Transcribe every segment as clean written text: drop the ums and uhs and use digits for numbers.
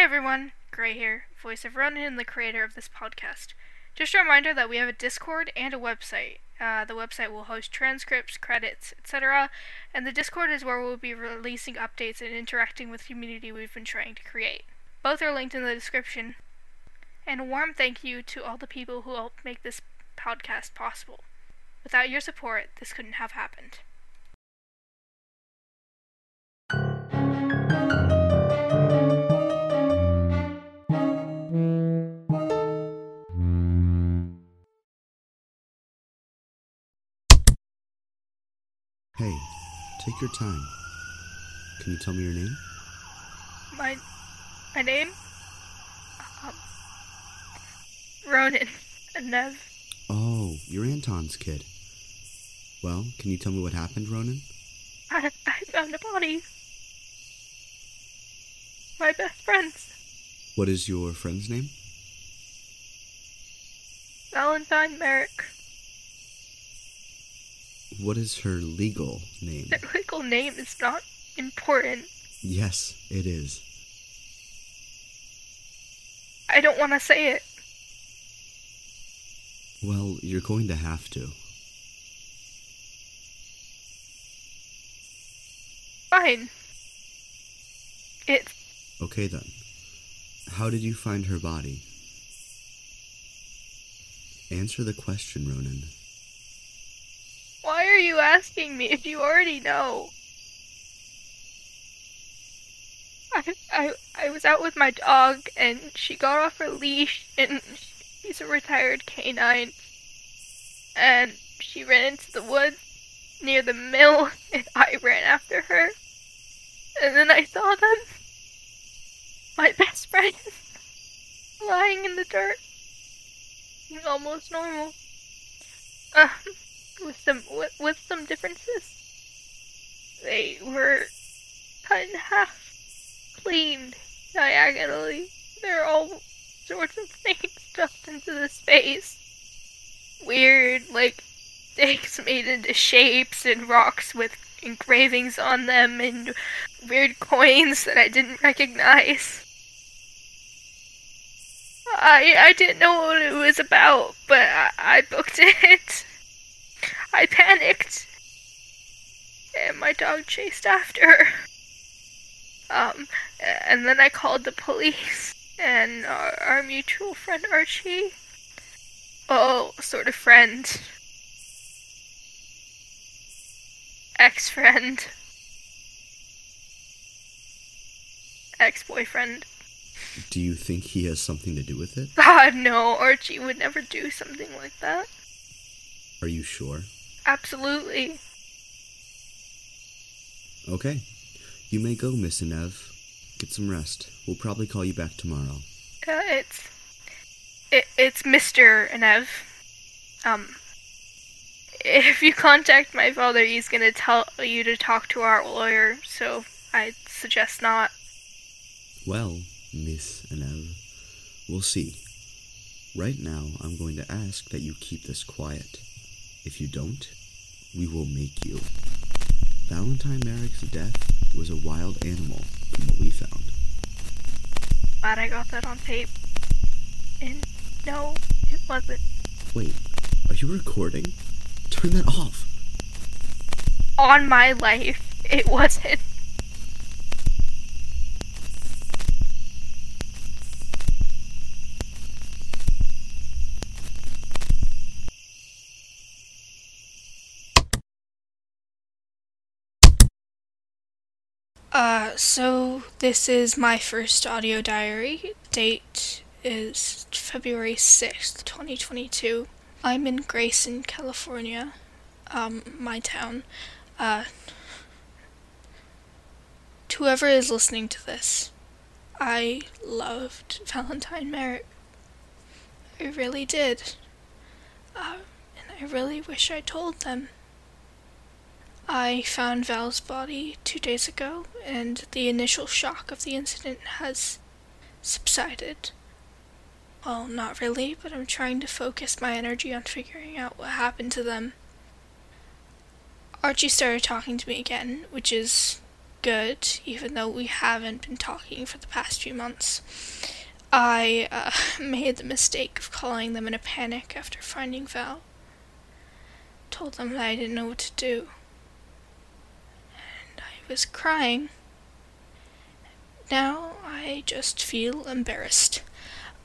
Hey everyone, Gray here, voice of Ronan and the creator of this podcast. Just a reminder that we have a Discord and a website. The website will host transcripts, credits, etc. And the Discord is where we'll be releasing updates and interacting with the community we've been trying to create. Both are linked in the description. And a warm thank you to all the people who helped make this podcast possible. Without your support, this couldn't have happened. Hey, take your time. Can you tell me your name? My name? Ronan. Nev. Oh, you're Anton's kid. Well, can you tell me what happened, Ronan? I found a body. My best friend's. What is your friend's name? Valentine Merrick. What is her legal name? Her legal name is not important. Yes, it is. I don't want to say it. Well, you're going to have to. Fine. Okay then. How did you find her body? Answer the question, Ronan. Why are you asking me if you already know? I was out with my dog, and she got off her leash, and she's a retired canine. And she ran into the woods near the mill, and I ran after her. And then I saw them, my best friend, lying in the dirt. He's almost normal. With some differences. They were cut in half, cleaned diagonally. There are all sorts of things stuffed into the space. Weird, like, stakes made into shapes and rocks with engravings on them and weird coins that I didn't recognize. I didn't know what it was about, but I booked it. I panicked, and my dog chased after her. And then I called the police, and our mutual friend Archie. Oh, sort of friend. Ex-friend. Ex-boyfriend. Do you think he has something to do with it? God, no, Archie would never do something like that. Are you sure? Absolutely. Okay. You may go, Miss Inev. Get some rest. We'll probably call you back tomorrow. It's Mr. Inev. If you contact my father, he's gonna tell you to talk to our lawyer, so I'd suggest not. Well, Miss Inev, we'll see. Right now, I'm going to ask that you keep this quiet. If you don't, we will make you. Valentine Merrick's death was a wild animal from what we found. Glad I got that on tape. And no, it wasn't. Wait, are you recording? Turn that off. On my life, it wasn't. So this is my first audio diary. Date is February 6th, 2022. I'm in Grayson, California, my town. To whoever is listening to this, I loved Valentine Merrick. I really did. And I really wish I told them. I found Val's body 2 days ago, and the initial shock of the incident has subsided. Well, not really, but I'm trying to focus my energy on figuring out what happened to them. Archie started talking to me again, which is good, even though we haven't been talking for the past few months. I made the mistake of calling them in a panic after finding Val. Told them that I didn't know what to do. And I was crying. Now I just feel embarrassed.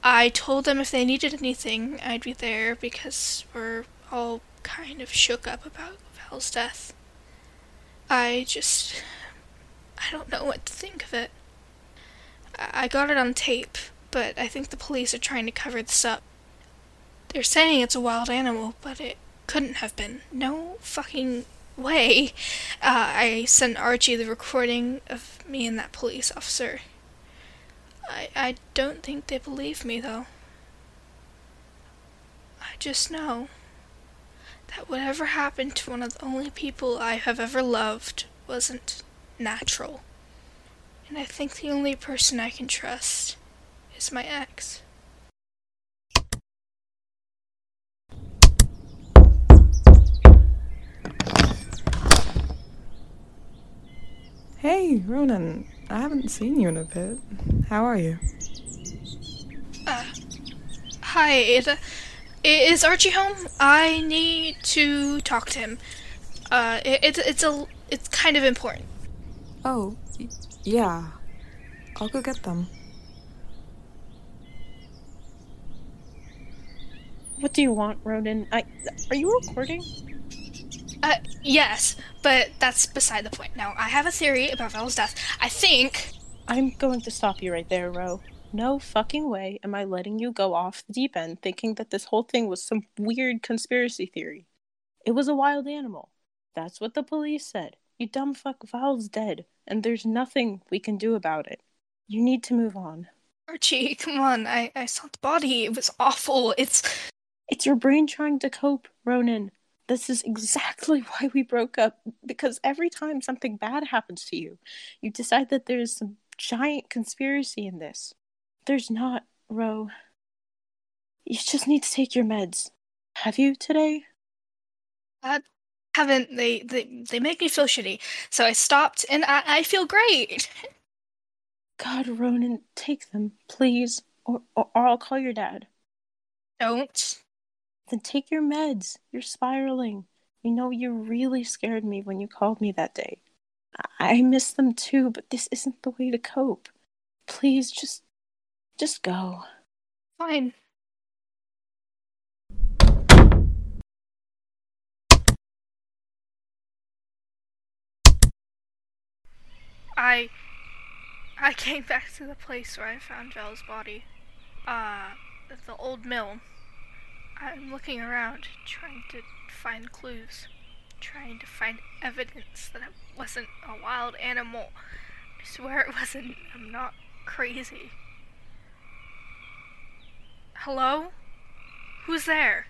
I told them if they needed anything, I'd be there because we're all kind of shook up about Val's death. I don't know what to think of it. I got it on tape, but I think the police are trying to cover this up. They're saying it's a wild animal, but it couldn't have been. No fucking way. I sent Archie the recording of me and that police officer. I don't think they believe me, though. I just know that whatever happened to one of the only people I have ever loved wasn't natural. And I think the only person I can trust is my ex. Hey, Ronan. I haven't seen you in a bit. How are you? Hi, Ada. Is Archie home? I need to talk to him. It's kind of important. Oh, yeah. I'll go get them. What do you want, Ronan? Are you recording? Yes, but that's beside the point. Now, I have a theory about Val's death. I think... I'm going to stop you right there, Ro. No fucking way am I letting you go off the deep end thinking that this whole thing was some weird conspiracy theory. It was a wild animal. That's what the police said. You dumb fuck, Val's dead, and there's nothing we can do about it. You need to move on. Archie, come on. I saw the body. It was awful. It's your brain trying to cope, Ronan. This is exactly why we broke up, because every time something bad happens to you, you decide that there is some giant conspiracy in this. There's not, Ro. You just need to take your meds. Have you today? I haven't. They make me feel shitty, so I stopped, and I feel great. God, Ronan, take them, please, or I'll call your dad. Don't. Then take your meds. You're spiraling. You know, you really scared me when you called me that day. I miss them too, but this isn't the way to cope. Please, just go. Fine. I came back to the place where I found Val's body. The old mill. I'm looking around, trying to find clues, trying to find evidence that it wasn't a wild animal. I swear it wasn't. I'm not crazy. Hello? Who's there?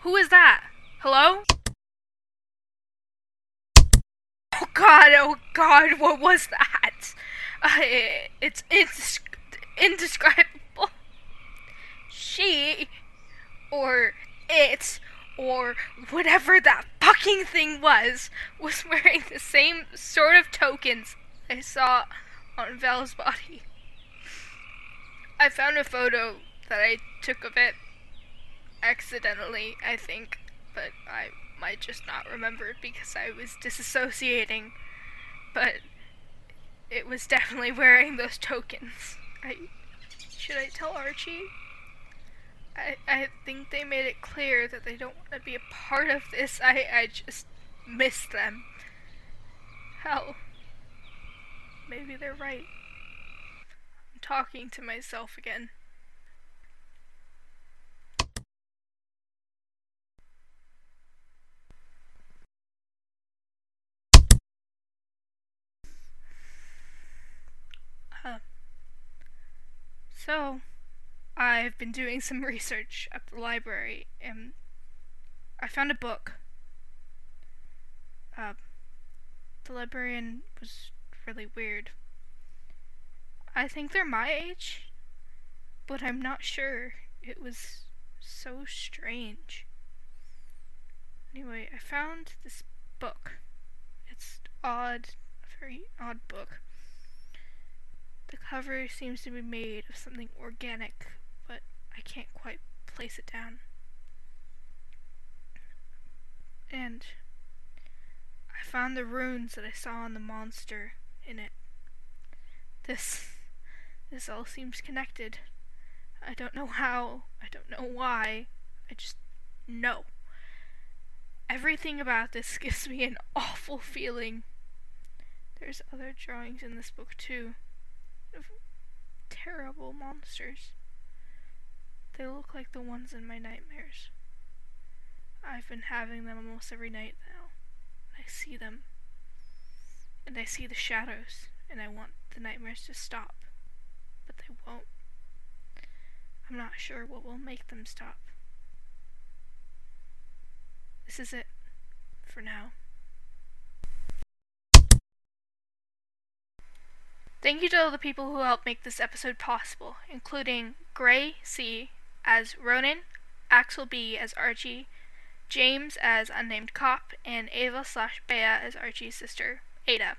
Who is that? Hello? Oh god, what was that? It's indescribable. She, or it, or whatever that fucking thing was wearing the same sort of tokens I saw on Val's body. I found a photo that I took of it accidentally, I think, but I might just not remember because I was disassociating, but it was definitely wearing those tokens. Should I tell Archie? I think they made it clear that they don't want to be a part of this. I just miss them. Hell, maybe they're right. I'm talking to myself again. So, I've been doing some research at the library, and I found a book. The librarian was really weird. I think they're my age, but I'm not sure. It was so strange. Anyway, I found this book. It's odd, a very odd book. The cover seems to be made of something organic, but I can't quite place it down. And I found the runes that I saw on the monster in it. This all seems connected. I don't know how, I don't know why, I just know. Everything about this gives me an awful feeling. There's other drawings in this book too, of terrible monsters. They look like the ones in my nightmares. I've been having them almost every night now. I see them, and I see the shadows, and I want the nightmares to stop, but they won't. I'm not sure what will make them stop. This is it, for now. Thank you to all the people who helped make this episode possible, including Gray C as Ronan, Axel B as Archie, James as Unnamed Cop, and Ava/Bea as Archie's sister, Ada.